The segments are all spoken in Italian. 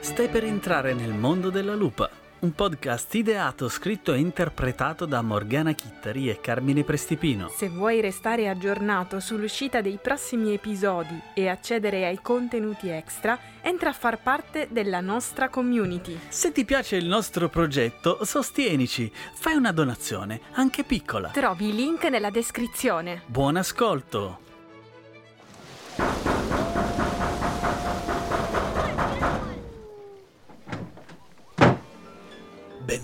Stai per entrare nel mondo della lupa, un podcast ideato, scritto e interpretato da Morgana Chittari e Carmine Prestipino. Se vuoi restare aggiornato sull'uscita dei prossimi episodi e accedere ai contenuti extra, entra a far parte della nostra community. Se ti piace il nostro progetto, sostienici, fai una donazione, anche piccola. Trovi i link nella descrizione. Buon ascolto!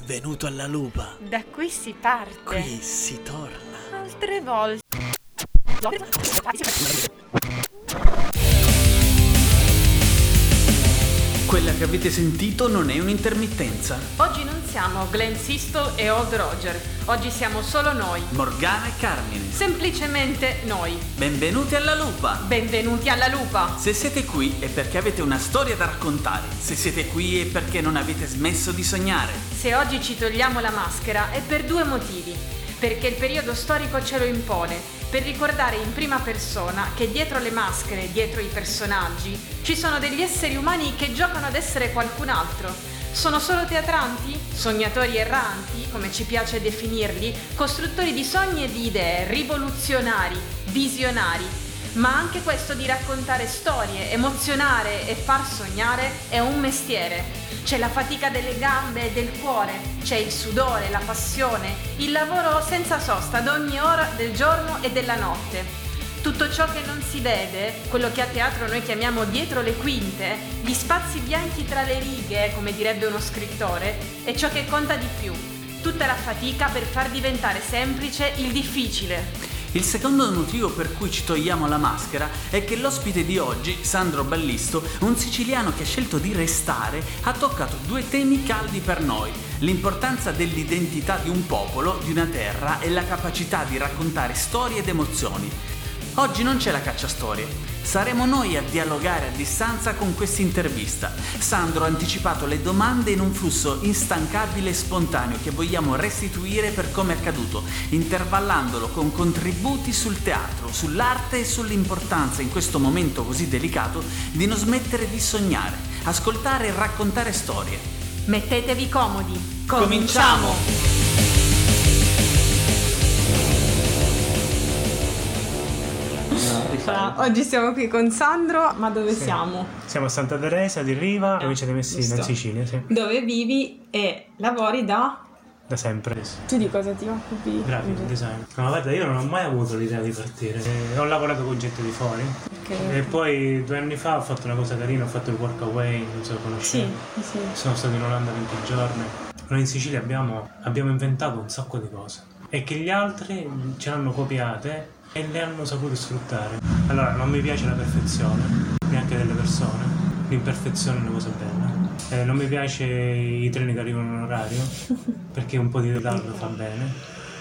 Benvenuto alla lupa. Da qui si parte. Qui si torna. Altre volte. Quella che avete sentito non è un'intermittenza. Oggi non siamo Glenn Sisto e Old Roger. Oggi siamo solo noi, Morgana e Carmine. Semplicemente noi. Benvenuti alla lupa. Benvenuti alla lupa. Se siete qui è perché avete una storia da raccontare. Se siete qui è perché non avete smesso di sognare. Se oggi ci togliamo la maschera è per due motivi. Perché il periodo storico ce lo impone. Per ricordare in prima persona che dietro le maschere, dietro i personaggi, ci sono degli esseri umani che giocano ad essere qualcun altro. Sono solo teatranti? Sognatori erranti, come ci piace definirli, costruttori di sogni e di idee, rivoluzionari, visionari. Ma anche questo di raccontare storie, emozionare e far sognare è un mestiere. C'è la fatica delle gambe e del cuore, c'è il sudore, la passione, il lavoro senza sosta ad ogni ora del giorno e della notte. Tutto ciò che non si vede, quello che a teatro noi chiamiamo dietro le quinte, gli spazi bianchi tra le righe, come direbbe uno scrittore, è ciò che conta di più. Tutta la fatica per far diventare semplice il difficile. Il secondo motivo per cui ci togliamo la maschera è che l'ospite di oggi, Sandro Ballisto, un siciliano che ha scelto di restare, ha toccato due temi caldi per noi: l'importanza dell'identità di un popolo, di una terra e la capacità di raccontare storie ed emozioni. Oggi non c'è la cacciastorie, saremo noi a dialogare a distanza con questa intervista. Sandro ha anticipato le domande in un flusso instancabile e spontaneo che vogliamo restituire per come è accaduto, intervallandolo con contributi sul teatro, sull'arte e sull'importanza in questo momento così delicato di non smettere di sognare, ascoltare e raccontare storie. Mettetevi comodi, cominciamo! Oggi siamo qui con Sandro, ma dove siamo? Siamo a Santa Teresa di Riva, provincia di Messina, in Sicilia, sì. Dove vivi e lavori da? Da sempre. Tu di cosa ti occupi? Grafico, design. No, guarda, io non ho mai avuto l'idea di partire. Ho lavorato con gente di fuori. Okay. E poi 2 anni fa ho fatto una cosa carina, ho fatto il workaway, non so se conoscevi. Sì. Sono stato in Olanda 20 giorni. Noi in Sicilia abbiamo inventato un sacco di cose e che gli altri ce l'hanno copiate e le hanno saputo sfruttare. Allora, non mi piace la perfezione, neanche delle persone. L'imperfezione è una cosa bella. Non mi piace i treni che arrivano in orario, perché un po' di ritardo fa bene.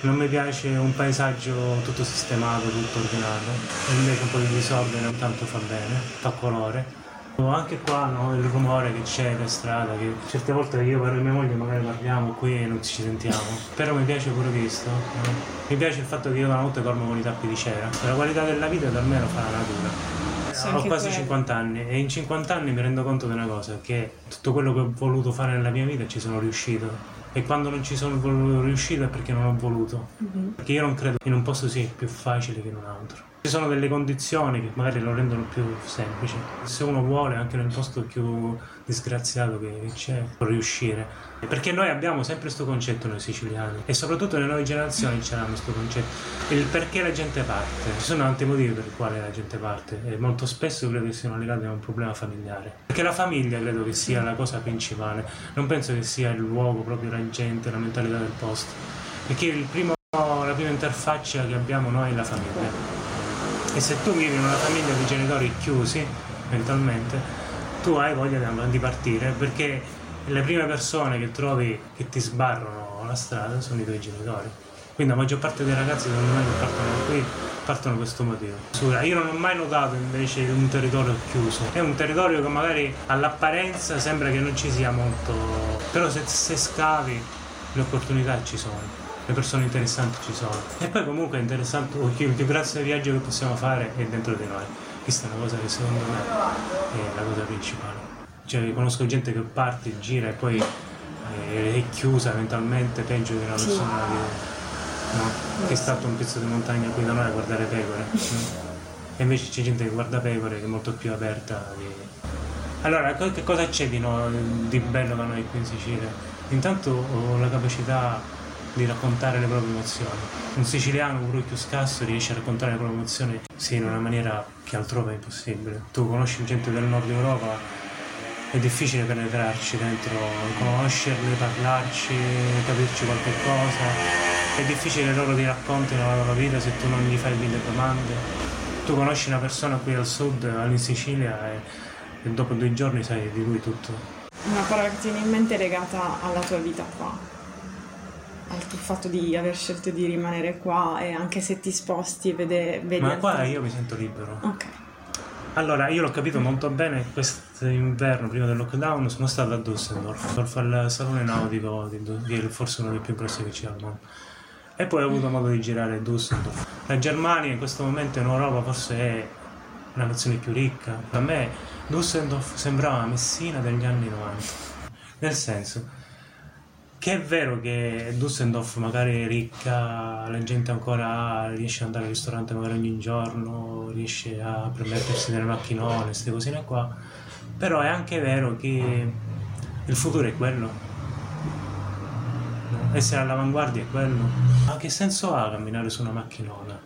Non mi piace un paesaggio tutto sistemato, tutto ordinato. E invece un po' di disordine tanto fa bene, fa colore. Anche qua, no, il rumore che c'è per strada, che certe volte io parlo con mia moglie, magari parliamo qui e non ci sentiamo, però mi piace pure questo, no? Mi piace il fatto che io la notte dormo con i tappi di cera. La qualità della vita per me lo fa la natura. Sì, ho quasi 50 anni e in 50 anni mi rendo conto di una cosa, che tutto quello che ho voluto fare nella mia vita ci sono riuscito. E quando non ci sono riuscito è perché non ho voluto. Mm-hmm. Perché io non credo che in un posto sia più facile che in un altro. Ci sono delle condizioni che magari lo rendono più semplice. Se uno vuole, anche nel posto più disgraziato che c'è, può riuscire. Perché noi abbiamo sempre questo concetto, noi siciliani. E soprattutto le nuove generazioni c'erano questo concetto. Il perché la gente parte. Ci sono tanti motivi per i quali la gente parte. E molto spesso credo che siano legati a un problema familiare. Perché la famiglia credo che sia la cosa principale. Non penso che sia il luogo proprio la gente, la mentalità del posto, perché la prima interfaccia che abbiamo noi è la famiglia. E se tu vivi in una famiglia di genitori chiusi mentalmente, tu hai voglia di partire, perché le prime persone che trovi che ti sbarrano la strada sono i tuoi genitori. Quindi la maggior parte dei ragazzi, secondo me, che partono qui partono per questo motivo. Io non ho mai notato invece un territorio chiuso. È un territorio che magari all'apparenza sembra che non ci sia molto, però se scavi le opportunità ci sono, le persone interessanti ci sono, e poi comunque è interessante, il più grande viaggio che possiamo fare è dentro di noi. Questa è una cosa che secondo me è la cosa principale. Cioè, conosco gente che parte, gira e poi è chiusa mentalmente, peggio di una persona che è stato un pezzo di montagna qui da noi a guardare pecore. E invece c'è gente che guarda pecore, che è molto più aperta di... Allora, che cosa c'è di bello da noi qui in Sicilia? Intanto ho la capacità di raccontare le proprie emozioni. Un siciliano, un orecchio scasso, riesce a raccontare le proprie emozioni in una maniera che altrove è impossibile. Tu conosci gente del nord Europa, è difficile penetrarci dentro, conoscerli, parlarci, capirci qualche cosa. È difficile loro ti raccontino la loro vita se tu non gli fai mille domande. Tu conosci una persona qui al sud, in Sicilia, e dopo 2 giorni sai di lui tutto. Una parola che ti viene in mente è legata alla tua vita qua, al tuo fatto di aver scelto di rimanere qua, e anche se ti sposti e vedi ma qua io mi sento libero. Ok. Allora, io l'ho capito molto bene quest'inverno, prima del lockdown, sono stato a Düsseldorf al salone nautico, che è forse uno dei più grossi che c'è al mondo, e poi ho avuto modo di girare Düsseldorf. La Germania in questo momento in Europa forse è una nazione più ricca. A me Düsseldorf sembrava Messina degli anni 90, nel senso che è vero che Düsseldorf magari è ricca, la gente ancora riesce ad andare al ristorante magari ogni giorno, riesce a permettersi delle macchinone, queste cosine qua, però è anche vero che il futuro è quello, essere all'avanguardia è quello. Ma che senso ha camminare su una macchinona?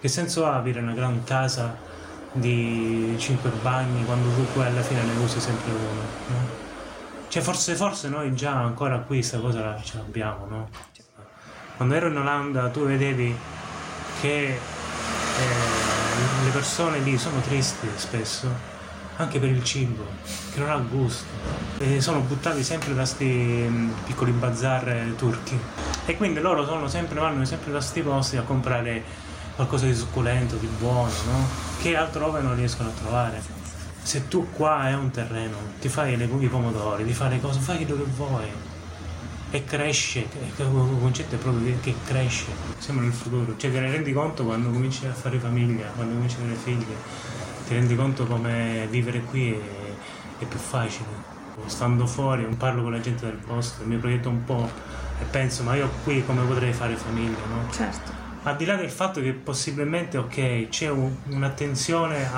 Che senso ha avere una gran casa di 5 bagni quando tu poi alla fine ne usi sempre uno? Cioè forse noi già ancora qui questa cosa ce l'abbiamo, no? Quando ero in Olanda tu vedevi che le persone lì sono tristi spesso, anche per il cibo, che non ha gusto, e sono buttati sempre da questi piccoli bazar turchi, e quindi loro vanno sempre da questi posti a comprare qualcosa di succulento, di buono, no? Che altrove non riescono a trovare. Se tu qua hai un terreno, ti fai i pomodori, ti fai le cose, fai quello che vuoi e cresce. Il concetto è proprio che cresce, sembra il futuro. Cioè te ne rendi conto quando cominci a fare famiglia, quando cominci a avere figli, ti rendi conto come vivere qui è più facile. Stando fuori, parlo con la gente del posto, mi proietto un po' e penso, ma io qui come potrei fare famiglia, no? Certo. Al di là del fatto che possibilmente, ok, c'è un'attenzione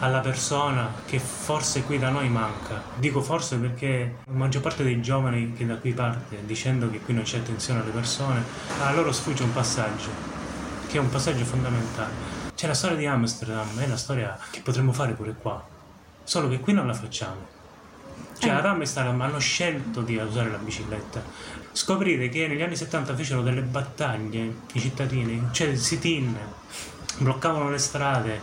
alla persona che forse qui da noi manca. Dico forse perché la maggior parte dei giovani che da qui parte, dicendo che qui non c'è attenzione alle persone, a loro sfugge un passaggio, che è un passaggio fondamentale. C'è la storia di Amsterdam, è una storia che potremmo fare pure qua, solo che qui non la facciamo. Cioè ad Amsterdam hanno scelto di usare la bicicletta. Scoprire che negli anni 70 fecero delle battaglie i cittadini, cioè sit-in, bloccavano le strade,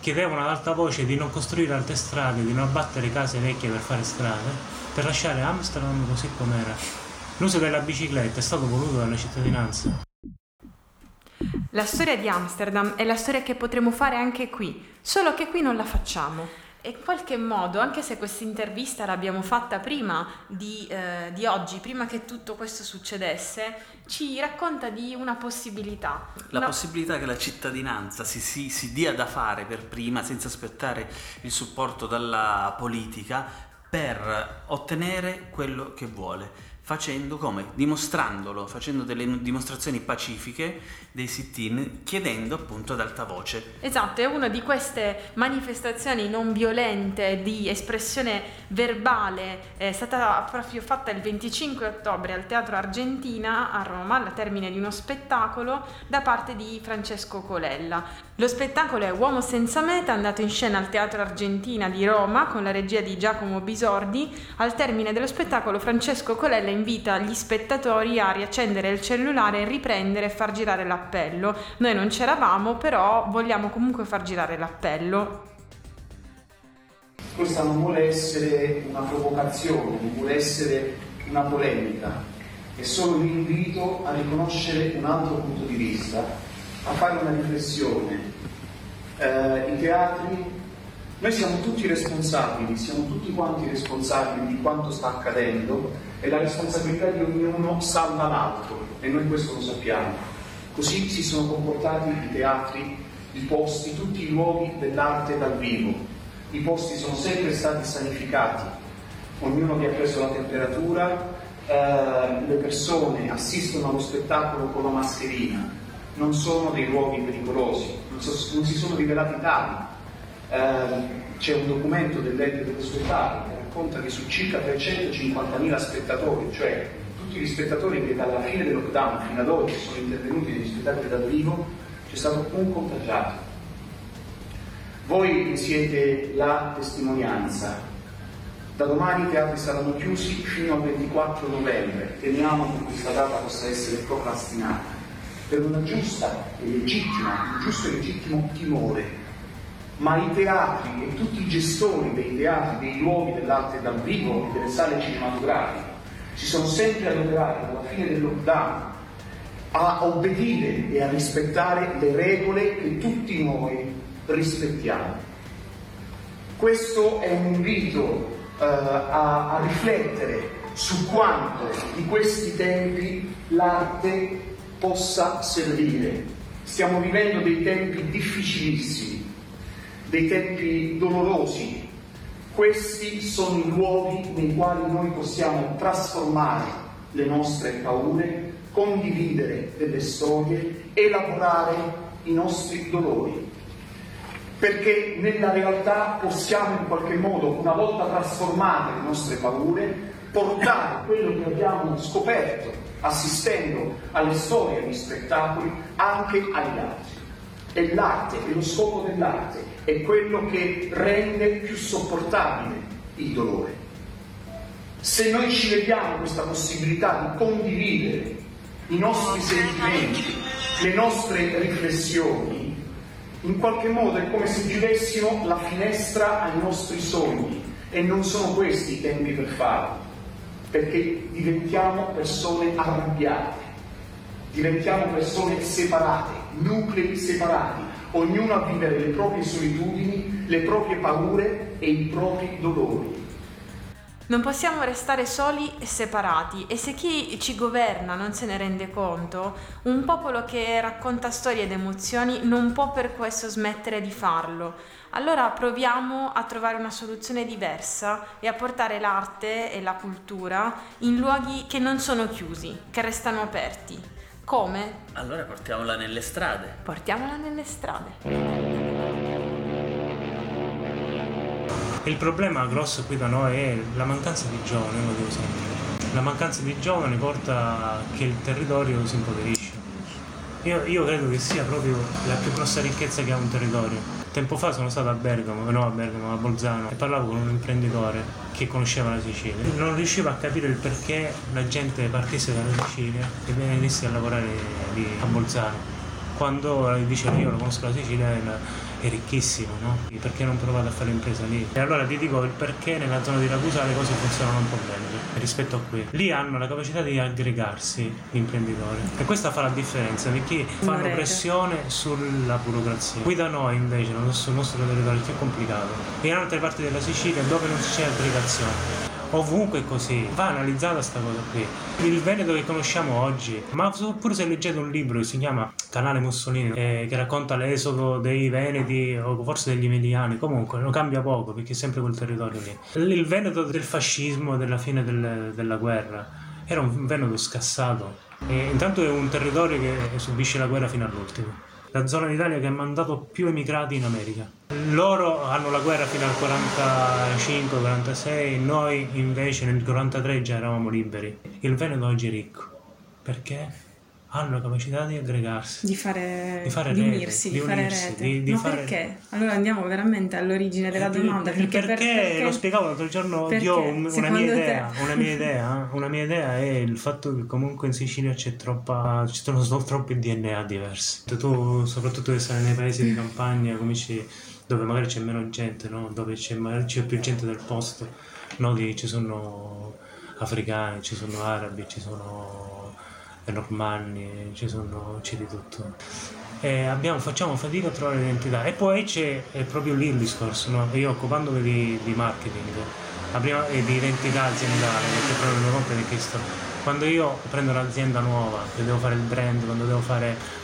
chiedevano ad alta voce di non costruire altre strade, di non abbattere case vecchie per fare strade, per lasciare Amsterdam così com'era. L'uso della bicicletta è stato voluto dalla cittadinanza. La storia di Amsterdam è la storia che potremmo fare anche qui, solo che qui non la facciamo. E in qualche modo, anche se questa intervista l'abbiamo fatta prima di oggi, prima che tutto questo succedesse, ci racconta di una possibilità. Possibilità che la cittadinanza si dia da fare per prima, senza aspettare il supporto dalla politica, per ottenere quello che vuole. Facendo come? Dimostrandolo, facendo delle dimostrazioni pacifiche dei sit-in, chiedendo appunto ad alta voce. Esatto, è una di queste manifestazioni non violente di espressione verbale, è stata proprio fatta il 25 ottobre al Teatro Argentina a Roma, alla termine di uno spettacolo da parte di Francesco Colella. Lo spettacolo è Uomo Senza Meta, andato in scena al Teatro Argentina di Roma con la regia di Giacomo Bisordi. Al termine dello spettacolo Francesco Colella invita gli spettatori a riaccendere il cellulare, riprendere e far girare l'appello. Noi non c'eravamo, però vogliamo comunque far girare l'appello. questa non vuole essere una provocazione, non vuole essere una polemica, è solo un invito a riconoscere un altro punto di vista, a fare una riflessione. I teatri, noi siamo tutti responsabili, siamo tutti quanti responsabili di quanto sta accadendo e la responsabilità di ognuno salva l'altro e noi questo lo sappiamo. Così si sono comportati i teatri, i posti, tutti i luoghi dell'arte dal vivo. I posti sono sempre stati sanificati, ognuno vi ha preso la temperatura, le persone assistono allo spettacolo con la mascherina, non sono dei luoghi pericolosi, non si sono rivelati tali. C'è un documento dell'ente dello spettacolo che racconta che su circa 350.000 spettatori, cioè tutti gli spettatori che dalla fine del lockdown fino ad oggi sono intervenuti negli spettacoli dal vivo, c'è stato un contagiato. Voi siete la testimonianza. Da domani i teatri saranno chiusi fino al 24 novembre. Temiamo che questa data possa essere procrastinata per una giusta e legittima, un giusto e legittimo timore. Ma i teatri e tutti i gestori dei teatri, dei luoghi dell'arte dal vivo e delle sale cinematografiche si sono sempre adoperati dalla fine del lockdown a obbedire e a rispettare le regole che tutti noi rispettiamo. Questo è un invito a riflettere su quanto di questi tempi l'arte possa servire. Stiamo vivendo dei tempi difficilissimi, dei tempi dolorosi. Questi sono i luoghi nei quali noi possiamo trasformare le nostre paure, condividere delle storie, elaborare i nostri dolori. Perché nella realtà possiamo in qualche modo, una volta trasformate le nostre paure, portare quello che abbiamo scoperto assistendo alle storie, agli spettacoli, anche agli altri. E l'arte, e lo scopo dell'arte, è quello che rende più sopportabile il dolore. Se noi ci vediamo questa possibilità di condividere i nostri sentimenti, le nostre riflessioni, in qualche modo è come se chiudessimo la finestra ai nostri sogni, e non sono questi i tempi per farlo, perché diventiamo persone arrabbiate, diventiamo persone separate, nuclei separati, ognuno a vivere le proprie solitudini, le proprie paure e i propri dolori. Non possiamo restare soli e separati, e se chi ci governa non se ne rende conto, un popolo che racconta storie ed emozioni non può per questo smettere di farlo. Allora proviamo a trovare una soluzione diversa e a portare l'arte e la cultura in luoghi che non sono chiusi, che restano aperti. Come? Allora portiamola nelle strade. Portiamola nelle strade. Il problema grosso qui da noi è la mancanza di giovani, lo devo sempre. La mancanza di giovani porta che il territorio si impoverisce. Io credo che sia proprio la più grossa ricchezza che ha un territorio. Tempo fa sono stato a Bolzano, e parlavo con un imprenditore che conosceva la Sicilia. Non riusciva a capire il perché la gente partisse dalla Sicilia e venisse a lavorare lì a Bolzano. Quando dice io lo conosco la Sicilia è ricchissimo, no? Perché non provate a fare impresa lì? E allora ti dico il perché nella zona di Ragusa le cose funzionano un po' meglio rispetto a qui. Lì hanno la capacità di aggregarsi gli imprenditori e questa fa la differenza perché fanno pressione sulla burocrazia. Qui da noi invece il nostro territorio è più complicato. E in altre parti della Sicilia dove non c'è aggregazione. Ovunque è così, va analizzata sta cosa qui. Il Veneto che conosciamo oggi, ma oppure se leggete un libro che si chiama Canale Mussolini, che racconta l'esodo dei Veneti o forse degli Emiliani, comunque non cambia poco perché è sempre quel territorio lì. Il Veneto del fascismo, della fine della guerra, era un Veneto scassato. E intanto è un territorio che subisce la guerra fino all'ultimo. La zona d'Italia che ha mandato più emigrati in America. Loro hanno la guerra fino al 45-46, noi invece nel 43 già eravamo liberi. Il Veneto oggi è ricco perché hanno la capacità di aggregarsi, di unirsi. Perché? Allora andiamo veramente all'origine della domanda. Perché lo spiegavo l'altro giorno, una mia idea è il fatto che comunque in Sicilia ci sono troppi DNA diversi. Tu soprattutto che sei nei paesi di campagna cominci dove magari c'è meno gente, no? Dove c'è più gente del posto, no? Che ci sono africani, ci sono arabi, ci sono normanni, c'è di tutto. E facciamo fatica a trovare l'identità. E poi c'è proprio lì il discorso, no? Io occupandomi di marketing e di identità aziendale, perché proprio non ho richiesto. Quando io prendo un'azienda nuova, che devo fare il brand, quando devo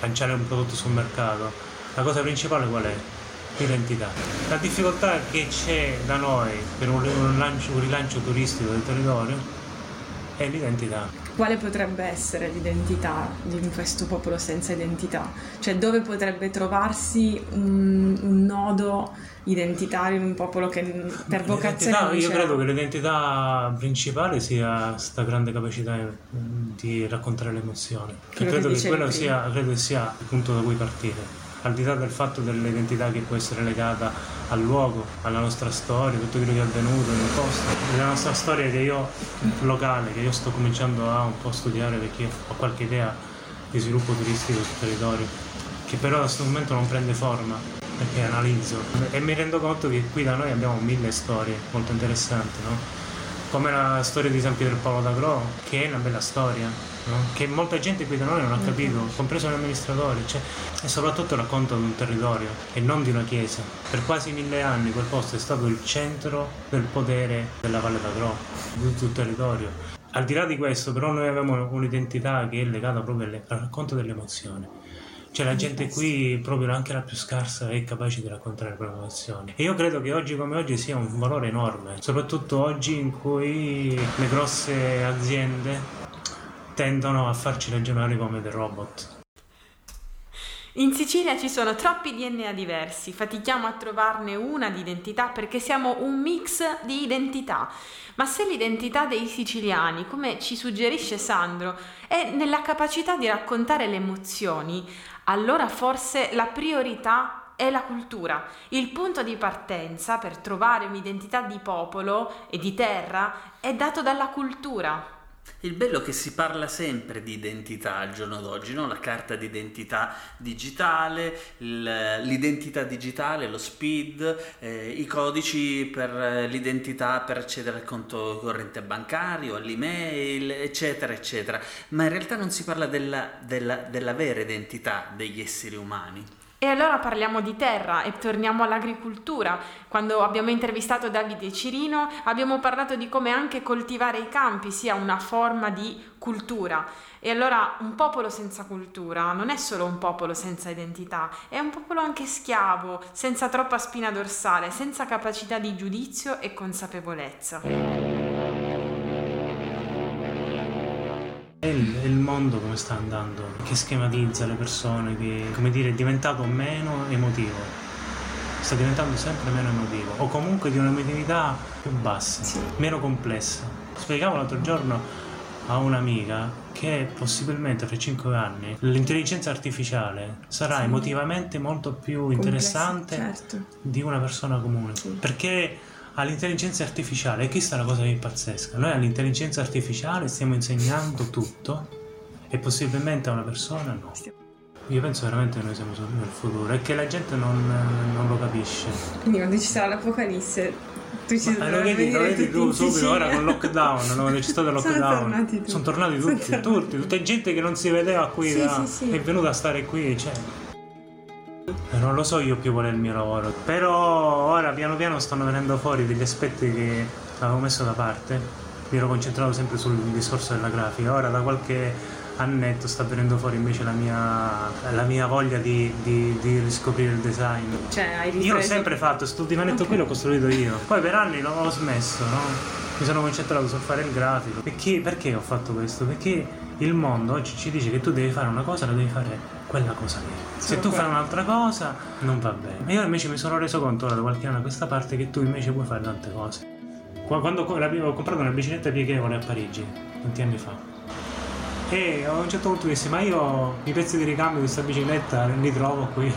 lanciare un prodotto sul mercato, la cosa principale qual è? L'identità. La difficoltà che c'è da noi per un rilancio turistico del territorio è l'identità. Quale potrebbe essere l'identità di questo popolo senza identità? Cioè, dove potrebbe trovarsi un nodo identitario in un popolo che per vocazione... Io credo che l'identità principale sia sta grande capacità di raccontare le emozioni. Credo che sia il punto da cui partire. Al di là del fatto dell'identità che può essere legata al luogo, alla nostra storia, tutto quello che è avvenuto nel posto, la nostra storia che io locale, che io sto cominciando a un po' studiare perché ho qualche idea di sviluppo turistico sul territorio, che però a questo momento non prende forma, perché analizzo e mi rendo conto che qui da noi abbiamo 1000 storie molto interessanti, no? Come la storia di San Pietro e Paolo d'Agro, che è una bella storia. No? Che molta gente qui da noi non ha capito, compreso gli amministratori, cioè, e soprattutto racconta di un territorio e non di una chiesa. Per quasi 1000 anni quel posto è stato il centro del potere della Valle d'Agro, di tutto il territorio. Al di là di questo però noi abbiamo un'identità che è legata proprio al racconto delle emozioni. Cioè la gente qui, proprio anche la più scarsa, è capace di raccontare le proprie emozioni. E io credo che oggi come oggi sia un valore enorme, soprattutto oggi in cui le grosse aziende tendono a farci ragionare come dei robot. In Sicilia ci sono troppi DNA diversi, fatichiamo a trovarne una di identità perché siamo un mix di identità. Ma se l'identità dei siciliani, come ci suggerisce Sandro, è nella capacità di raccontare le emozioni, allora forse la priorità è la cultura. Il punto di partenza per trovare un'identità di popolo e di terra è dato dalla cultura. Il bello è che si parla sempre di identità al giorno d'oggi, no? La carta d'identità digitale, l'identità digitale, lo SPID, i codici per l'identità per accedere al conto corrente bancario, all'email, eccetera, eccetera. Ma in realtà non si parla della vera identità degli esseri umani. E allora parliamo di terra e torniamo all'agricoltura. Quando abbiamo intervistato Davide Cirino abbiamo parlato di come anche coltivare i campi sia una forma di cultura. E allora un popolo senza cultura non è solo un popolo senza identità, è un popolo anche schiavo, senza troppa spina dorsale, senza capacità di giudizio e consapevolezza. È il mondo come sta andando, che schematizza le persone, che è diventato meno emotivo, sta diventando sempre meno emotivo, o comunque di un'emotività più bassa, meno complessa. Spiegavo l'altro giorno a un'amica che possibilmente fra 5 anni l'intelligenza artificiale sarà emotivamente molto più interessante di una persona comune, perché all'intelligenza artificiale, e questa è la cosa che è pazzesca, noi all'intelligenza artificiale stiamo insegnando tutto e possibilmente a una persona no. Io penso veramente che noi siamo solo nel futuro e che la gente non lo capisce. Quindi quando ci sarà l'apocalisse tu ci lo vedi tu subito ora con lockdown, quando c'è stato il lockdown sono tornati tutti, tutta gente che non si vedeva qui è venuta a stare qui, cioè. Non lo so io più qual è il mio lavoro, però ora piano piano stanno venendo fuori degli aspetti che avevo messo da parte, mi ero concentrato sempre sul discorso della grafica, ora da qualche annetto sta venendo fuori invece la mia voglia di riscoprire il design. Io l'ho sempre fatto, questo divanetto qui l'ho costruito io, poi per anni l'ho smesso, no? Mi sono concentrato sul fare il grafico. Perché ho fatto questo? Perché il mondo oggi ci dice che tu devi fare una cosa, la devi fare quella cosa lì. Se tu fai un'altra cosa non va bene. Io invece mi sono reso conto da qualche anno a questa parte che tu invece puoi fare tante cose. Quando ho comprato una bicicletta pieghevole a Parigi tanti anni fa e a un certo punto dissi: ma io i pezzi di ricambio di questa bicicletta li trovo qui.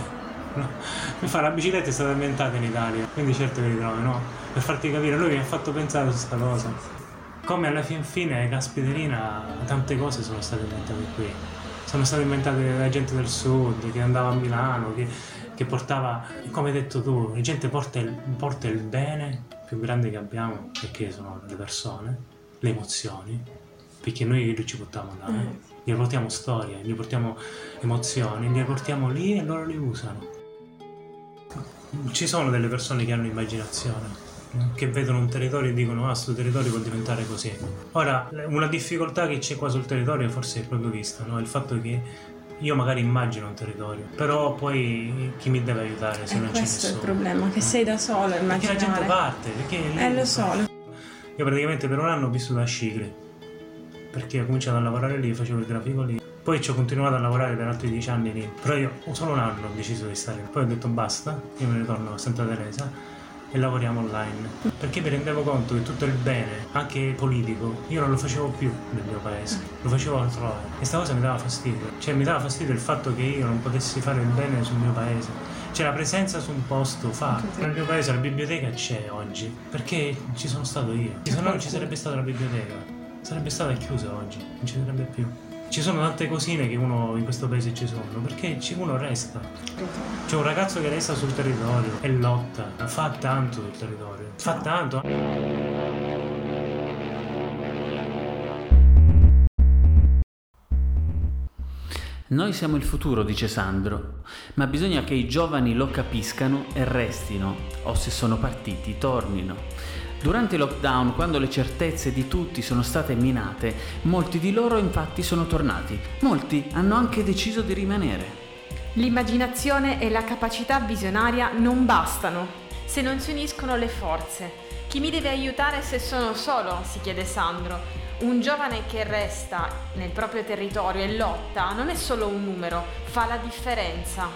La bicicletta è stata inventata in Italia, quindi certo che li trovi, no? Per farti capire, lui mi ha fatto pensare su questa cosa. Come alla fin fine, caspiterina, tante cose sono state inventate qui. Sono state inventate da gente del sud, che andava a Milano, che che portava, come hai detto tu, la gente porta il bene più grande che abbiamo, perché sono le persone, le emozioni, perché noi ci portiamo là, gli portiamo storie, gli portiamo emozioni, gli portiamo lì e loro li usano. Ci sono delle persone che hanno immaginazione, che vedono un territorio e dicono ah, questo territorio può diventare così. Ora, una difficoltà che c'è qua sul territorio forse è proprio vista, no? Il fatto che io magari immagino un territorio, però poi chi mi deve aiutare se non c'è nessuno? Questo è il problema, che sei da solo a immaginare. Perché la gente parte, lo so. Io praticamente per un anno ho vissuto a Scicli, perché ho cominciato a lavorare lì, facevo il grafico lì. Poi ci ho continuato a lavorare per altri 10 anni lì, però io solo un anno ho deciso di stare lì. Poi ho detto basta, io me ne ritorno a Santa Teresa e lavoriamo online, perché mi rendevo conto che tutto il bene, anche politico, io non lo facevo più nel mio paese, lo facevo altrove, e sta cosa mi dava fastidio, cioè mi dava fastidio il fatto che io non potessi fare il bene sul mio paese, cioè la presenza su un posto fa, nel mio paese la biblioteca c'è oggi, perché ci sono stato io, se no non ci sarebbe stata la biblioteca, sarebbe stata chiusa oggi, non ci sarebbe più. Ci sono tante cosine che uno in questo paese ci sono, perché uno resta. C'è un ragazzo che resta sul territorio e lotta, fa tanto sul territorio, fa tanto. Noi siamo il futuro, dice Sandro, ma bisogna che i giovani lo capiscano e restino, o se sono partiti tornino. Durante il lockdown, quando le certezze di tutti sono state minate, molti di loro infatti sono tornati. Molti hanno anche deciso di rimanere. L'immaginazione e la capacità visionaria non bastano se non si uniscono le forze. Chi mi deve aiutare se sono solo? Si chiede Sandro. Un giovane che resta nel proprio territorio e lotta non è solo un numero, fa la differenza.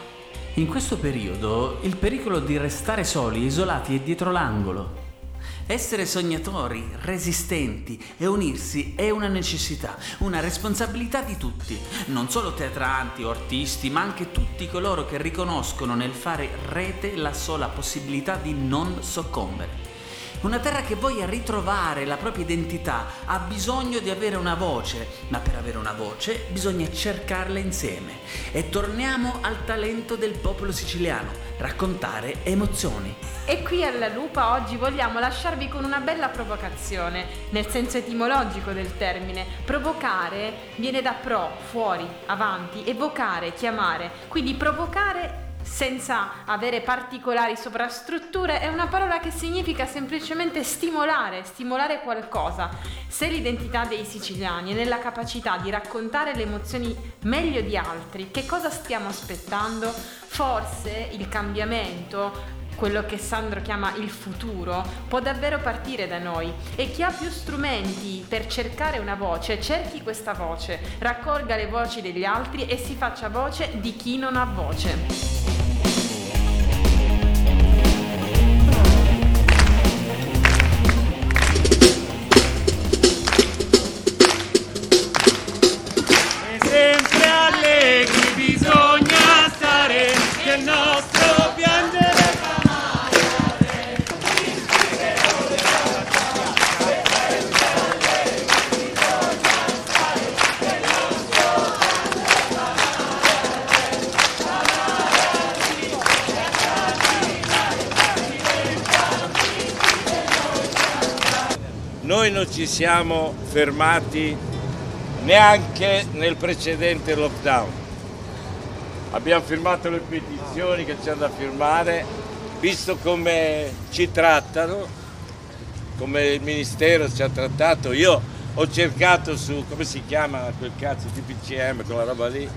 In questo periodo, il pericolo di restare soli, isolati è dietro l'angolo. Essere sognatori, resistenti e unirsi è una necessità, una responsabilità di tutti, non solo teatranti o artisti, ma anche tutti coloro che riconoscono nel fare rete la sola possibilità di non soccombere. Una terra che voglia ritrovare la propria identità ha bisogno di avere una voce, ma per avere una voce bisogna cercarla insieme. E torniamo al talento del popolo siciliano, raccontare emozioni. E qui alla Lupa oggi vogliamo lasciarvi con una bella provocazione, nel senso etimologico del termine. Provocare viene da pro, fuori, avanti, evocare, chiamare, quindi provocare senza avere particolari sovrastrutture è una parola che significa semplicemente stimolare qualcosa. Se l'identità dei siciliani è nella capacità di raccontare le emozioni meglio di altri, che cosa stiamo aspettando? Forse il cambiamento, quello che Sandro chiama il futuro, può davvero partire da noi, e chi ha più strumenti per cercare una voce, cerchi questa voce, raccolga le voci degli altri e si faccia voce di chi non ha voce. Noi non ci siamo fermati neanche nel precedente lockdown. Abbiamo firmato le petizioni che c'è da firmare, visto come ci trattano, come il Ministero ci ha trattato. Io ho cercato su, come si chiama quel cazzo, DPCM, quella roba lì.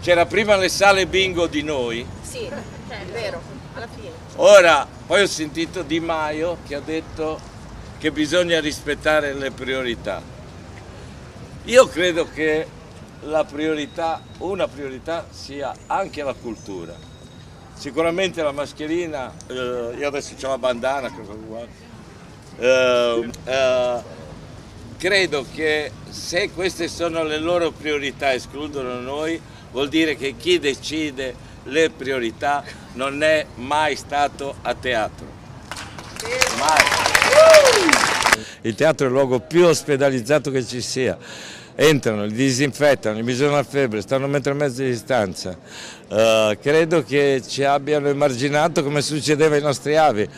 C'era prima le sale bingo di noi. Sì, è vero, alla fine. Ora, poi ho sentito Di Maio che ha detto che bisogna rispettare le priorità. Io credo che una priorità sia anche la cultura. Sicuramente la mascherina, io adesso ho la bandana, credo che se queste sono le loro priorità, escludono noi, vuol dire che chi decide le priorità non è mai stato a teatro. Mai. Il teatro è il luogo più ospedalizzato che ci sia, entrano, li disinfettano, li misurano la febbre, stanno a 1,5 metri di distanza. Credo che ci abbiano emarginato come succedeva ai nostri avi.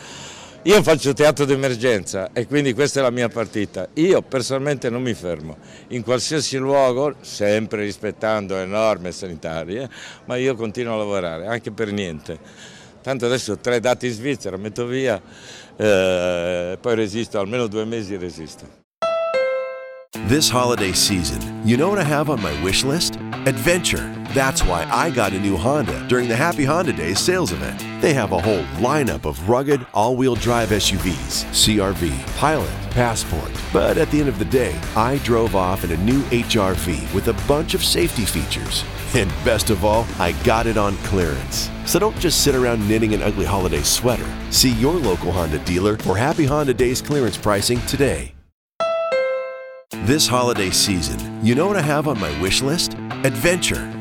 Io faccio teatro d'emergenza e quindi questa è la mia partita. Io personalmente non mi fermo, in qualsiasi luogo, sempre rispettando le norme sanitarie, ma io continuo a lavorare, anche per niente. Tanto adesso ho 3 dati in Svizzera, metto via, poi resisto, almeno 2 mesi resisto. This holiday season, you know what I have on my wish list? Adventure. That's why I got a new Honda during the Happy Honda Days sales event. They have a whole lineup of rugged all-wheel drive SUVs, CR-V, Pilot, Passport. But at the end of the day, I drove off in a new HR-V with a bunch of safety features. And best of all, I got it on clearance. So don't just sit around knitting an ugly holiday sweater. See your local Honda dealer for Happy Honda Days clearance pricing today. This holiday season, you know what I have on my wish list? Adventure.